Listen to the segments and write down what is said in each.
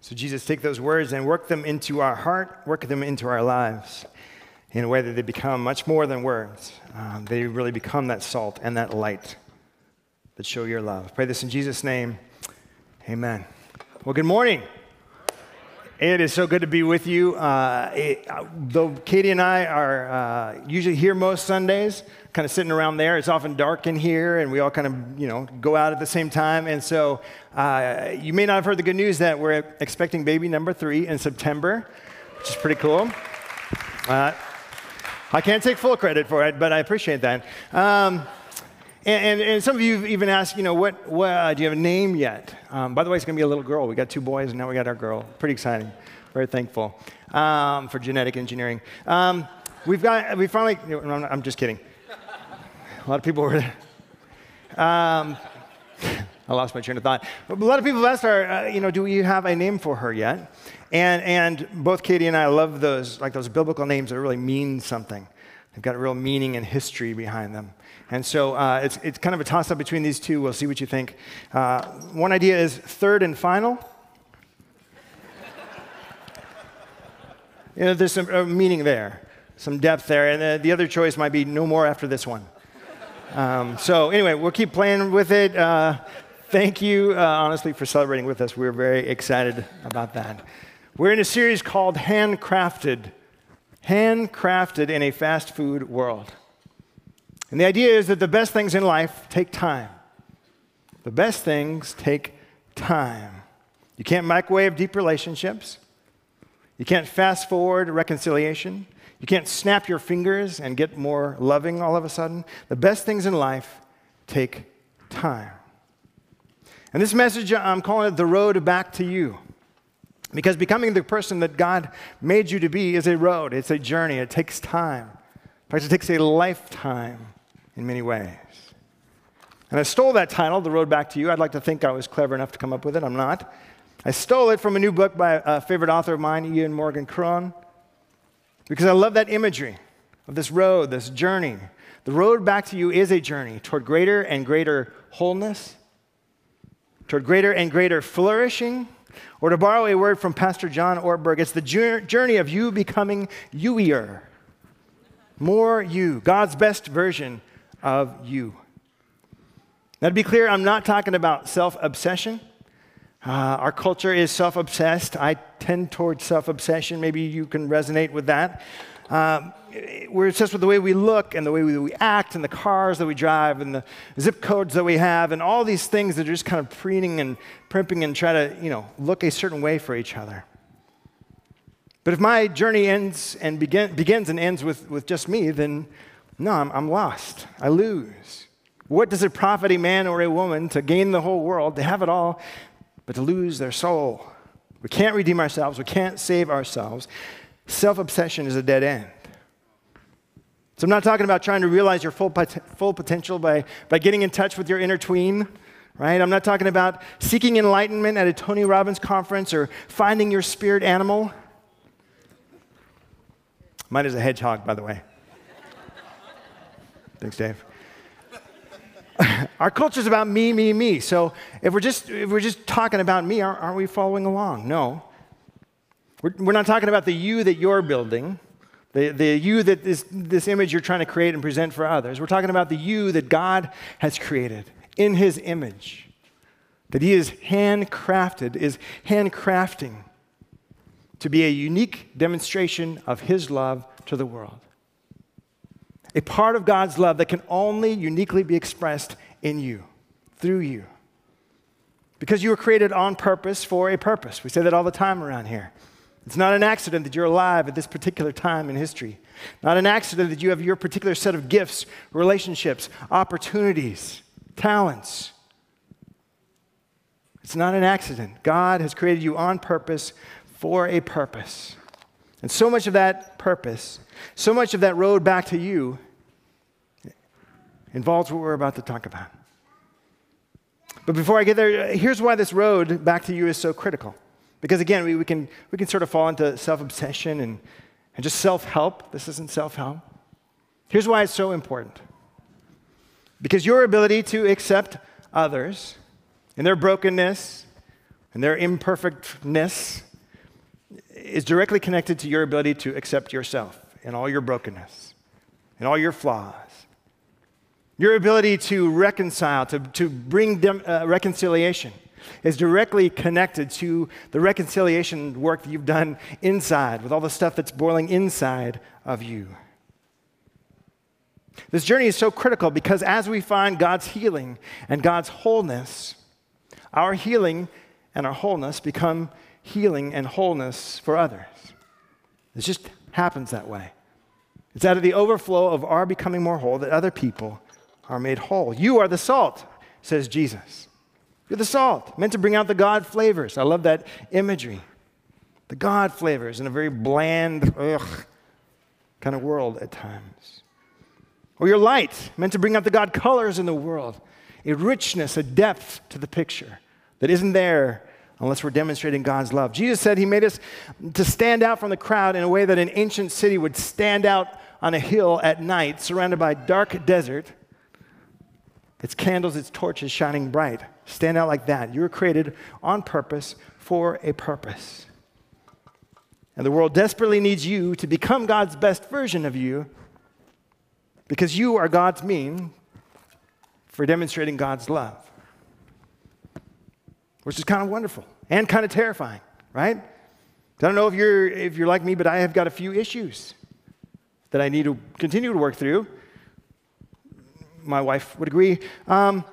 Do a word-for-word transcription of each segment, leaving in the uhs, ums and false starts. So Jesus, take those words and work them into our heart, work them into our lives in a way that they become much more than words. Um, they really become that salt and that light that show your love. Pray this in Jesus' name. Amen. Well, good morning. It is so good to be with you. Uh, it, though Katie and I are uh, usually here most Sundays, kind of sitting around there. It's often dark in here, and we all kind of, you know, go out at the same time. And so uh, you may not have heard the good news that we're expecting baby number three in September, which is pretty cool. Uh, I can't take full credit for it, but I appreciate that. Um, And, and, and some of you even asked, you know, what, what uh, do you have a name yet? Um, by the way, it's going to be a little girl. We got two boys, and now we got our girl. Pretty exciting. Very thankful um, for genetic engineering. Um, we've got, we finally, you know, I'm, not, I'm just kidding. A lot of people were, um, I lost my train of thought. A lot of people asked her, uh, you know, do you have a name for her yet? And, and both Katie and I love those, like those biblical names that really mean something. They've got a real meaning and history behind them. And so uh, it's, it's kind of a toss-up between these two. We'll see what you think. Uh, one idea is third and final. You know, there's some uh, meaning there, some depth there. And uh, the other choice might be no more after this one. Um, so anyway, we'll keep playing with it. Uh, thank you, uh, honestly, for celebrating with us. We're very excited about that. We're in a series called Handcrafted. Handcrafted in a Fast Food World. And the idea is that the best things in life take time. The best things take time. You can't microwave deep relationships. You can't fast forward reconciliation. You can't snap your fingers and get more loving all of a sudden. The best things in life take time. And this message, I'm calling it The Road Back to You. Because becoming the person that God made you to be is a road. It's a journey. It takes time. In fact, it takes a lifetime in many ways. And I stole that title, The Road Back to You. I'd like to think I was clever enough to come up with it. I'm not. I stole it from a new book by a favorite author of mine, Ian Morgan Cron, because I love that imagery of this road, this journey. The road back to you is a journey toward greater and greater wholeness, toward greater and greater flourishing. Or to borrow a word from Pastor John Ortberg, it's the journey of you becoming you-ier, more you, God's best version of you. Now, to be clear, I'm not talking about self-obsession. Uh, our culture is self-obsessed. I tend towards self-obsession. Maybe you can resonate with that. Um, we're obsessed with the way we look and the way we act and the cars that we drive and the zip codes that we have and all these things that are just kind of preening and primping and try to, you know, look a certain way for each other. But if my journey ends and begin, begins and ends with, with just me, then no, I'm, I'm lost. I lose. What does it profit a man or a woman to gain the whole world, to have it all, but to lose their soul? We can't redeem ourselves. We can't save ourselves. Self-obsession is a dead end. So I'm not talking about trying to realize your full, pot- full potential by, by getting in touch with your inner tween, right? I'm not talking about seeking enlightenment at a Tony Robbins conference or finding your spirit animal. Mine is a hedgehog, by the way. Thanks, Dave. Our culture is about me, me, me. So if we're just, if we're just talking about me, aren't, aren't we following along? No. We're not talking about the you that you're building, the, the you that this, this image you're trying to create and present for others. We're talking about the you that God has created in his image, that he is handcrafted, is handcrafting to be a unique demonstration of his love to the world. A part of God's love that can only uniquely be expressed in you, through you. Because you were created on purpose for a purpose. We say that all the time around here. It's not an accident that you're alive at this particular time in history. Not an accident that you have your particular set of gifts, relationships, opportunities, talents. It's not an accident. God has created you on purpose for a purpose. And so much of that purpose, so much of that road back to you involves what we're about to talk about. But before I get there, here's why this road back to you is so critical. Because again, we, we can we can sort of fall into self-obsession and, and just self-help. This isn't self-help. Here's why it's so important. Because your ability to accept others and their brokenness and their imperfectness is directly connected to your ability to accept yourself and all your brokenness and all your flaws. Your ability to reconcile, to, to bring dem, uh, reconciliation is directly connected to the reconciliation work that you've done inside with all the stuff that's boiling inside of you. This journey is so critical because as we find God's healing and God's wholeness, our healing and our wholeness become healing and wholeness for others. It just happens that way. It's out of the overflow of our becoming more whole that other people are made whole. You are the salt, says Jesus. You're the salt, meant to bring out the God flavors. I love that imagery. The God flavors in a very bland, ugh, kind of world at times. Or your light, meant to bring out the God colors in the world, a richness, a depth to the picture that isn't there unless we're demonstrating God's love. Jesus said he made us to stand out from the crowd in a way that an ancient city would stand out on a hill at night, surrounded by a dark desert, its candles, its torches shining bright. Stand out like that. You were created on purpose for a purpose. And the world desperately needs you to become God's best version of you, because you are God's mean for demonstrating God's love, which is kind of wonderful and kind of terrifying, right? I don't know if you're, if you're like me, but I have got a few issues that I need to continue to work through. My wife would agree. Um,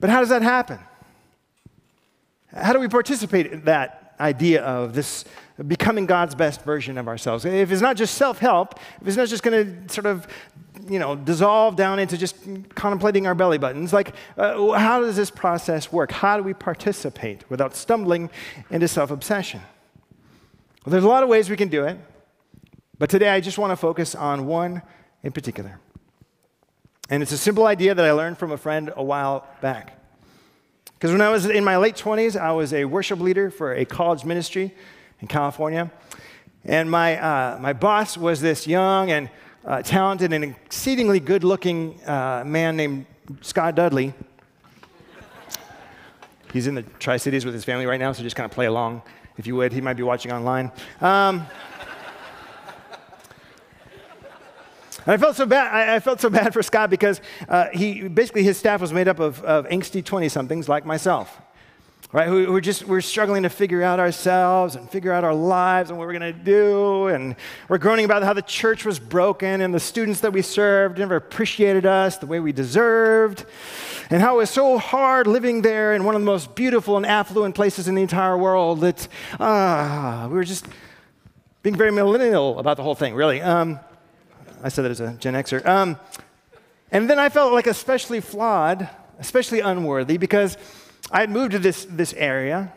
but how does that happen? How do we participate in that idea of this becoming God's best version of ourselves? If it's not just self-help, if it's not just going to sort of, you know, dissolve down into just contemplating our belly buttons, like, uh, how does this process work? How do we participate without stumbling into self-obsession? Well, there's a lot of ways we can do it, but today I just want to focus on one in particular. And it's a simple idea that I learned from a friend a while back. Because when I was in my late twenties, I was a worship leader for a college ministry in California, and my uh, my boss was this young and uh, talented and exceedingly good-looking uh, man named Scott Dudley. He's in the Tri-Cities with his family right now, so just kind of play along, if you would. He might be watching online. Um, and I felt so bad. I, I felt so bad for Scott because uh, he basically his staff was made up of, of angsty twenty-somethings like myself. Right, we're just we're struggling to figure out ourselves and figure out our lives and what we're going to do, and we're groaning about how the church was broken and the students that we served never appreciated us the way we deserved, and how it was so hard living there in one of the most beautiful and affluent places in the entire world that uh, we were just being very millennial about the whole thing, really. Um, I said that as a Gen Xer. Um, and then I felt like especially flawed, especially unworthy, because I had moved to this, this area,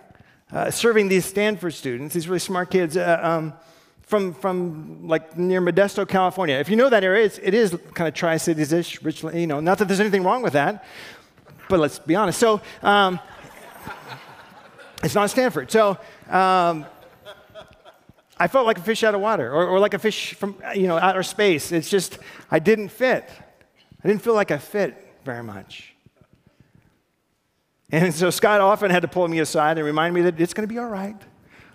uh, serving these Stanford students, these really smart kids, uh, um, from, from like near Modesto, California. If you know that area, it's, it is kind of Tri-Cities-ish, Richland, you know, not that there's anything wrong with that, but let's be honest. So um, it's not Stanford. So um, I felt like a fish out of water, or, or like a fish from, you know, outer space. It's just, I didn't fit. I didn't feel like I fit very much. And so Scott often had to pull me aside and remind me that it's going to be all right.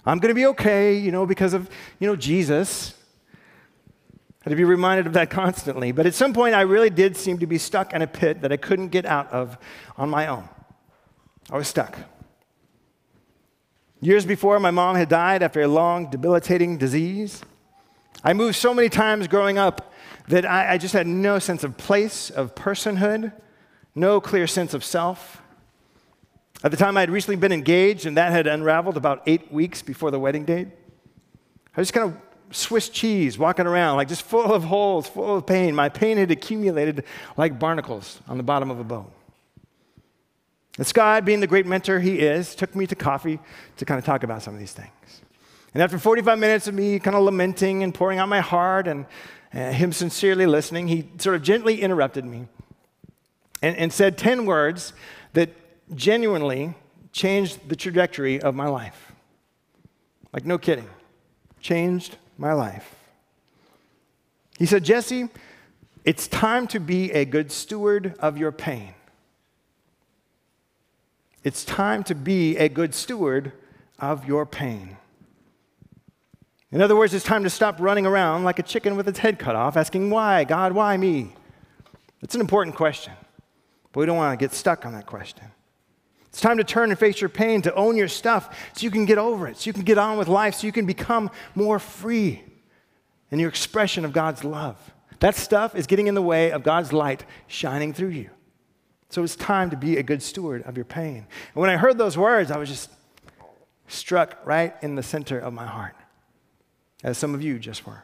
I'm going to be okay, you know, because of, you know, Jesus. I had to be reminded of that constantly. But at some point, I really did seem to be stuck in a pit that I couldn't get out of on my own. I was stuck. Years before, my mom had died after a long, debilitating disease. I moved so many times growing up that I, I just had no sense of place, of personhood, no clear sense of self. At the time, I had recently been engaged, and that had unraveled about eight weeks before the wedding date. I was just kind of Swiss cheese walking around, like just full of holes, full of pain. My pain had accumulated like barnacles on the bottom of a boat. And Scott, being the great mentor he is, took me to coffee to kind of talk about some of these things. And after forty-five minutes of me kind of lamenting and pouring out my heart and uh, him sincerely listening, he sort of gently interrupted me and, and said ten words that genuinely changed the trajectory of my life. Like, no kidding. Changed my life. He said, "Jesse, it's time to be a good steward of your pain." It's time to be a good steward of your pain. In other words, it's time to stop running around like a chicken with its head cut off, asking, why, God, why me? It's an important question, but we don't want to get stuck on that question. It's time to turn and face your pain, to own your stuff so you can get over it, so you can get on with life, so you can become more free in your expression of God's love. That stuff is getting in the way of God's light shining through you. So it's time to be a good steward of your pain. And when I heard those words, I was just struck right in the center of my heart, as some of you just were.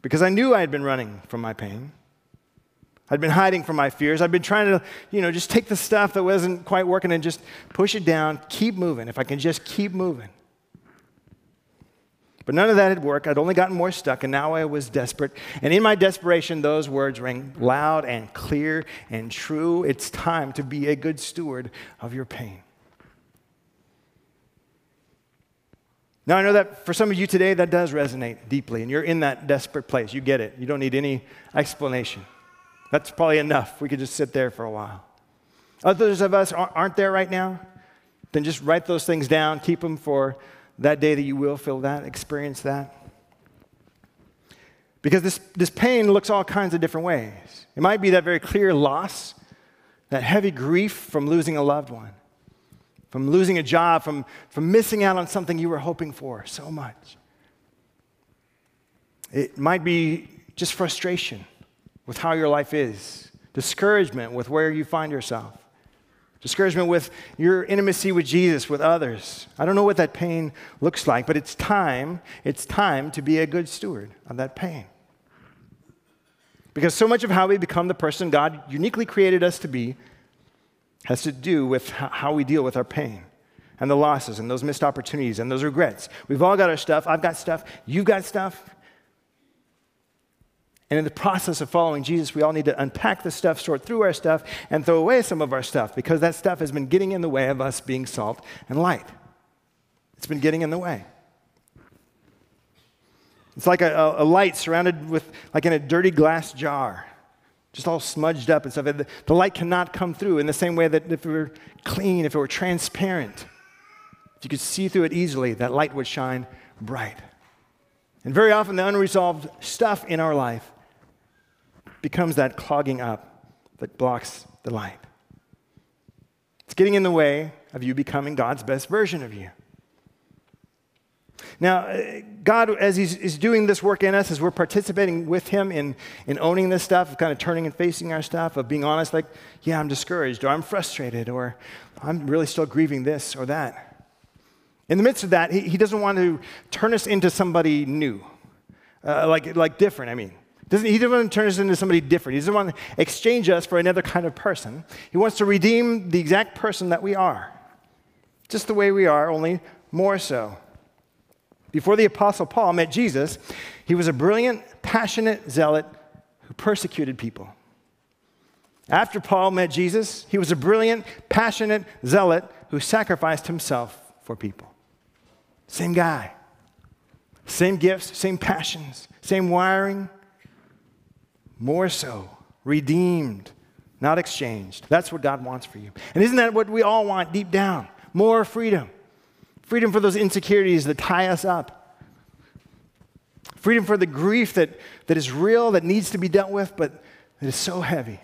Because I knew I had been running from my pain. I'd been hiding from my fears. I'd been trying to, you know, just take the stuff that wasn't quite working and just push it down, keep moving, if I can just keep moving. But none of that had worked. I'd only gotten more stuck, and now I was desperate. And in my desperation, those words rang loud and clear and true. It's time to be a good steward of your pain. Now, I know that for some of you today, that does resonate deeply, and you're in that desperate place. You get it. You don't need any explanation. That's probably enough. We could just sit there for a while. Others of us aren't there right now, then just write those things down. Keep them for that day that you will feel that, experience that. Because this, this pain looks all kinds of different ways. It might be that very clear loss, that heavy grief from losing a loved one, from losing a job, from, from missing out on something you were hoping for so much. It might be just frustration with how your life is, discouragement with where you find yourself, discouragement with your intimacy with Jesus, with others. I don't know what that pain looks like, but it's time, it's time to be a good steward of that pain. Because so much of how we become the person God uniquely created us to be has to do with how we deal with our pain and the losses and those missed opportunities and those regrets. We've all got our stuff. I've got stuff. You've got stuff. And in the process of following Jesus, we all need to unpack the stuff, sort through our stuff, and throw away some of our stuff because that stuff has been getting in the way of us being salt and light. It's been getting in the way. It's like a, a light surrounded with, like in a dirty glass jar, just all smudged up and stuff. The, the light cannot come through in the same way that if it were clean, if it were transparent, if you could see through it easily, that light would shine bright. And very often the unresolved stuff in our life becomes that clogging up that blocks the light. It's getting in the way of you becoming God's best version of you. Now, God, as he's, he's doing this work in us, as we're participating with him in, in owning this stuff, of kind of turning and facing our stuff, of being honest, like, yeah, I'm discouraged, or I'm frustrated, or I'm really still grieving this or that. In the midst of that, he, he doesn't want to turn us into somebody new, uh, like, like different, I mean. Doesn't, he doesn't want to turn us into somebody different. He doesn't want to exchange us for another kind of person. He wants to redeem the exact person that we are, just the way we are, only more so. Before the Apostle Paul met Jesus, he was a brilliant, passionate zealot who persecuted people. After Paul met Jesus, he was a brilliant, passionate zealot who sacrificed himself for people. Same guy, same gifts, same passions, same wiring, more so, redeemed, not exchanged. That's what God wants for you. And isn't that what we all want deep down? More freedom. Freedom for those insecurities that tie us up. Freedom for the grief that, that is real, that needs to be dealt with, but that is so heavy.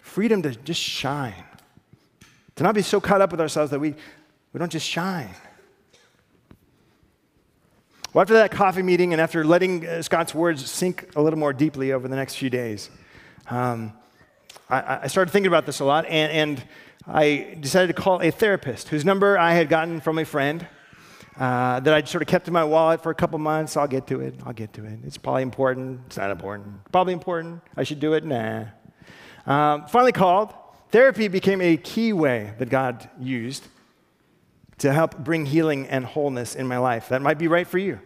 Freedom to just shine. To not be so caught up with ourselves that we, we don't just shine. Well, after that coffee meeting and after letting Scott's words sink a little more deeply over the next few days, um, I, I started thinking about this a lot, and, and I decided to call a therapist whose number I had gotten from a friend uh, that I'd sort of kept in my wallet for a couple months. I'll get to it. I'll get to it. It's probably important. It's not important. Probably important. I should do it. Nah. Um, finally called. Therapy became a key way that God used to help bring healing and wholeness in my life. That might be right for you.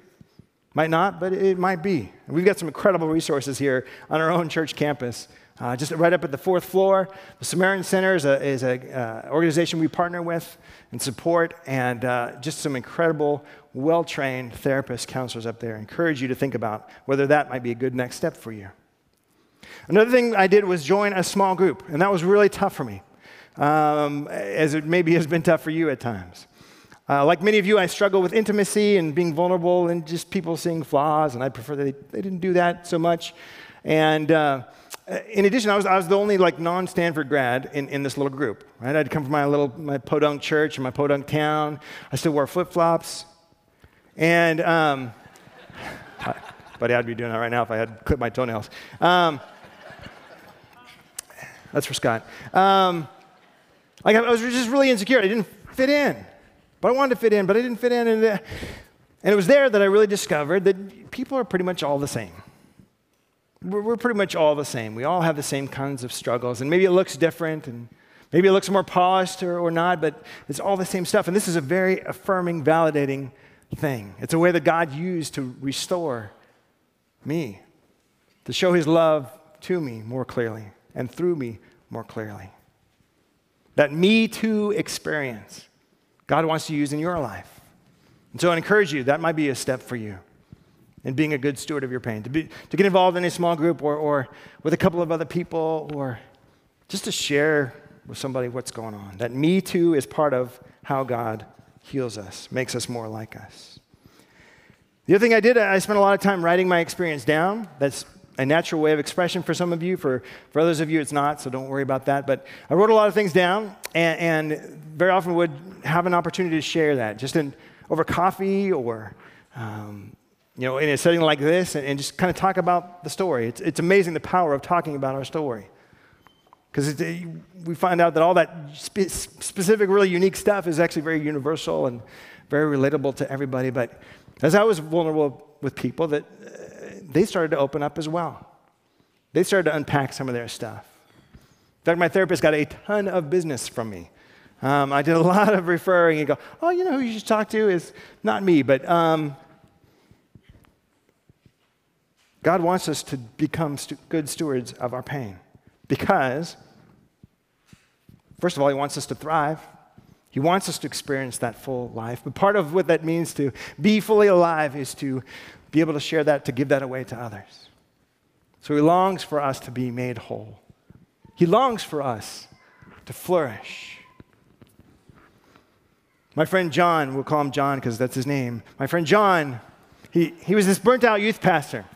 Might not, but it might be. And we've got some incredible resources here on our own church campus. Uh, just right up at the fourth floor, the Samaritan Center is a, is a uh, organization we partner with and support, and uh, just some incredible, well-trained therapists, counselors up there. I encourage you to think about whether that might be a good next step for you. Another thing I did was join a small group, and that was really tough for me. um, as it maybe has been tough for you at times. Uh, like many of you, I struggle with intimacy and being vulnerable and just people seeing flaws, and I prefer that they, they didn't do that so much. And uh, in addition, I was, I was the only like non-Stanford grad in, in this little group, right? I'd come from my little, my podunk church and my podunk town. I still wore flip-flops. And, um, buddy, I'd be doing that right now if I had clipped my toenails. Um, that's for Scott. Um, like I, I was just really insecure. I didn't fit in. But I wanted to fit in, but I didn't fit in. And, uh, and it was there that I really discovered that people are pretty much all the same. We're, we're pretty much all the same. We all have the same kinds of struggles. And maybe it looks different, and maybe it looks more polished or, or not, but it's all the same stuff. And this is a very affirming, validating thing. It's a way that God used to restore me, to show his love to me more clearly and through me more clearly. That me too experience God wants to use in your life. And so I encourage you, that might be a step for you in being a good steward of your pain, to, be, to get involved in a small group or, or with a couple of other people, or just to share with somebody what's going on. That me too is part of how God heals us, makes us more like us. The other thing I did, I spent a lot of time writing my experience down. That's a natural way of expression for some of you. For, for others of you, it's not, so don't worry about that. But I wrote a lot of things down, and, and very often would have an opportunity to share that, just in, over coffee or um, you know, in a setting like this, and, and just kind of talk about the story. It's, it's amazing the power of talking about our story. Because we find out that all that spe- specific, really unique stuff is actually very universal and very relatable to everybody. But as I was vulnerable with people, that uh, they started to open up as well. They started to unpack some of their stuff. In fact, my therapist got a ton of business from me. Um, I did a lot of referring and go, oh, you know who you should talk to is not me, but um, God wants us to become stu- good stewards of our pain because, first of all, he wants us to thrive. He wants us to experience that full life. But part of what that means to be fully alive is to be able to share that, to give that away to others. So he longs for us to be made whole. He longs for us to flourish. My friend John, we'll call him John because that's his name. My friend John, he, he was this burnt-out youth pastor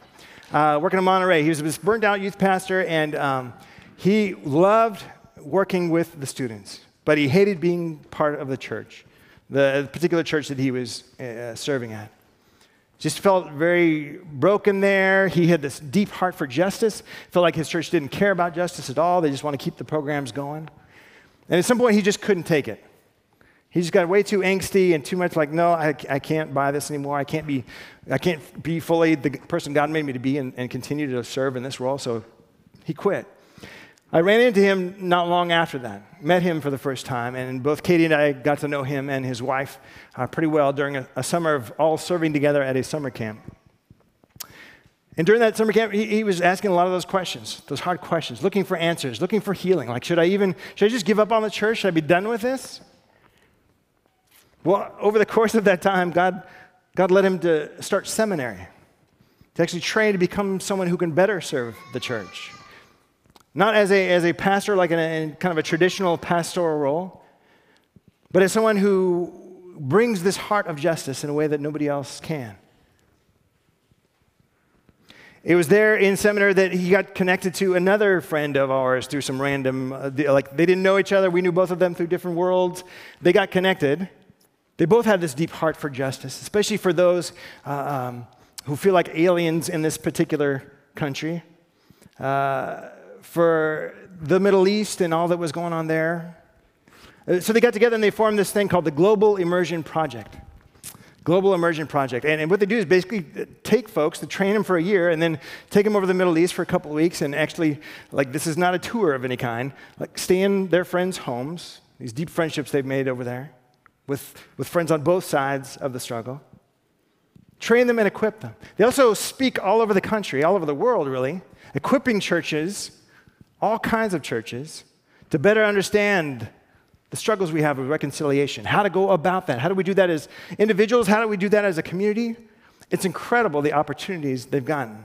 uh, working in Monterey. He was this burnt-out youth pastor, and um, he loved working with the students. But he hated being part of the church, the particular church that he was uh, serving at. Just felt very broken there. He had this deep heart for justice. Felt like his church didn't care about justice at all. They just want to keep the programs going. And at some point, he just couldn't take it. He just got way too angsty and too much like, no, I, I can't buy this anymore. I can't be, I can't be fully the person God made me to be and, and continue to serve in this role. So he quit. I ran into him not long after that, met him for the first time, and both Katie and I got to know him and his wife uh, pretty well during a, a summer of all serving together at a summer camp. And during that summer camp, he, he was asking a lot of those questions, those hard questions, looking for answers, looking for healing. Like, should I even, should I just give up on the church? Should I be done with this? Well, over the course of that time, God, God led him to start seminary, to actually train to become someone who can better serve the church. Not as a, as a pastor, like in, a, in kind of a traditional pastoral role, but as someone who brings this heart of justice in a way that nobody else can. It was there in seminary that he got connected to another friend of ours through some random, uh, the, like they didn't know each other. We knew both of them through different worlds. They got connected. They both had this deep heart for justice, especially for those uh, um, who feel like aliens in this particular country. Uh, for the Middle East and all that was going on there. So they got together and they formed this thing called the Global Immersion Project. Global Immersion Project. And, and what they do is basically take folks, to train them for a year, and then take them over to the Middle East for a couple of weeks, and actually, like, this is not a tour of any kind, like stay in their friends' homes, these deep friendships they've made over there, with, with friends on both sides of the struggle. Train them and equip them. They also speak all over the country, all over the world, really, equipping churches, all kinds of churches, to better understand the struggles we have with reconciliation, how to go about that. How do we do that as individuals? How do we do that as a community? It's incredible the opportunities they've gotten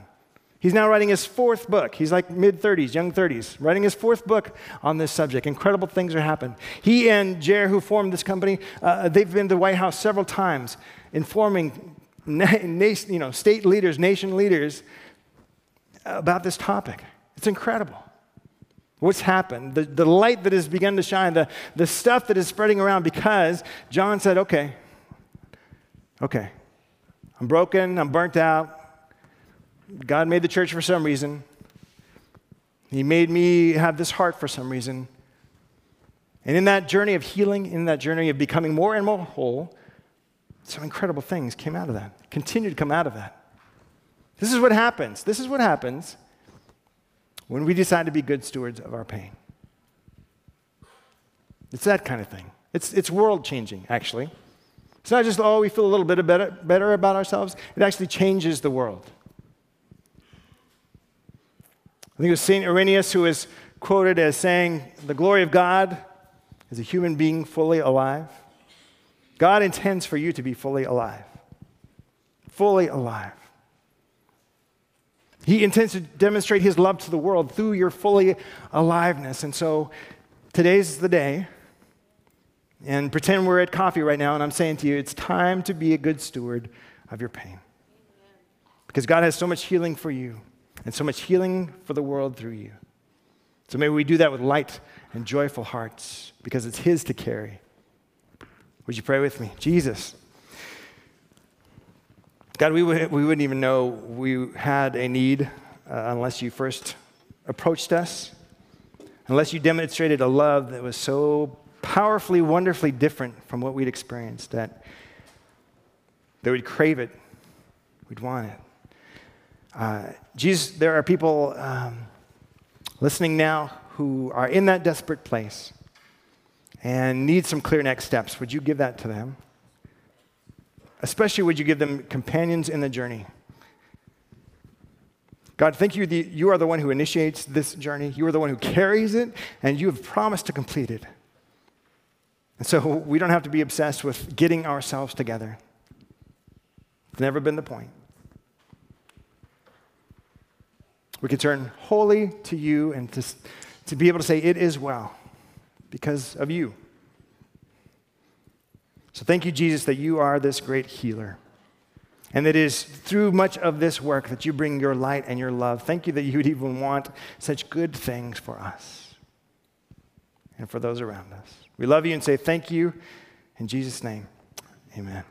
He's now writing his fourth book. He's like mid-thirties, young thirties, writing his fourth book on this subject. Incredible things are happening. He and Jer, who formed this company, uh, they've been to the White House several times, informing na- na- you know, state leaders, nation leaders about this topic. It's incredible. What's happened, the, the light that has begun to shine, the, the stuff that is spreading around because John said, okay, okay, I'm broken, I'm burnt out. God made the church for some reason. He made me have this heart for some reason. And in that journey of healing, in that journey of becoming more and more whole, some incredible things came out of that, continue to come out of that. This is what happens. This is what happens when we decide to be good stewards of our pain. It's that kind of thing. It's, it's world-changing, actually. It's not just, oh, we feel a little bit better, better about ourselves. It actually changes the world. I think it was Saint Irenaeus who is quoted as saying, the glory of God is a human being fully alive. God intends for you to be fully alive. Fully alive. He intends to demonstrate his love to the world through your fully aliveness. And so today's the day. And pretend we're at coffee right now, and I'm saying to you, it's time to be a good steward of your pain. Because God has so much healing for you and so much healing for the world through you. So maybe we do that with light and joyful hearts because it's his to carry. Would you pray with me? Jesus. God, we, would, we wouldn't even know we had a need uh, unless you first approached us, unless you demonstrated a love that was so powerfully, wonderfully different from what we'd experienced that, that we'd crave it, we'd want it. Uh, Jesus, there are people um, listening now who are in that desperate place and need some clear next steps. Would you give that to them? Especially, would you give them companions in the journey? God, thank you. The, you are the one who initiates this journey. You are the one who carries it, and you have promised to complete it. And so we don't have to be obsessed with getting ourselves together. It's never been the point. We can turn wholly to you and to, to be able to say, it is well because of you. So thank you, Jesus, that you are this great healer. And that it is through much of this work that you bring your light and your love. Thank you that you would even want such good things for us and for those around us. We love you and say thank you in Jesus' name. Amen.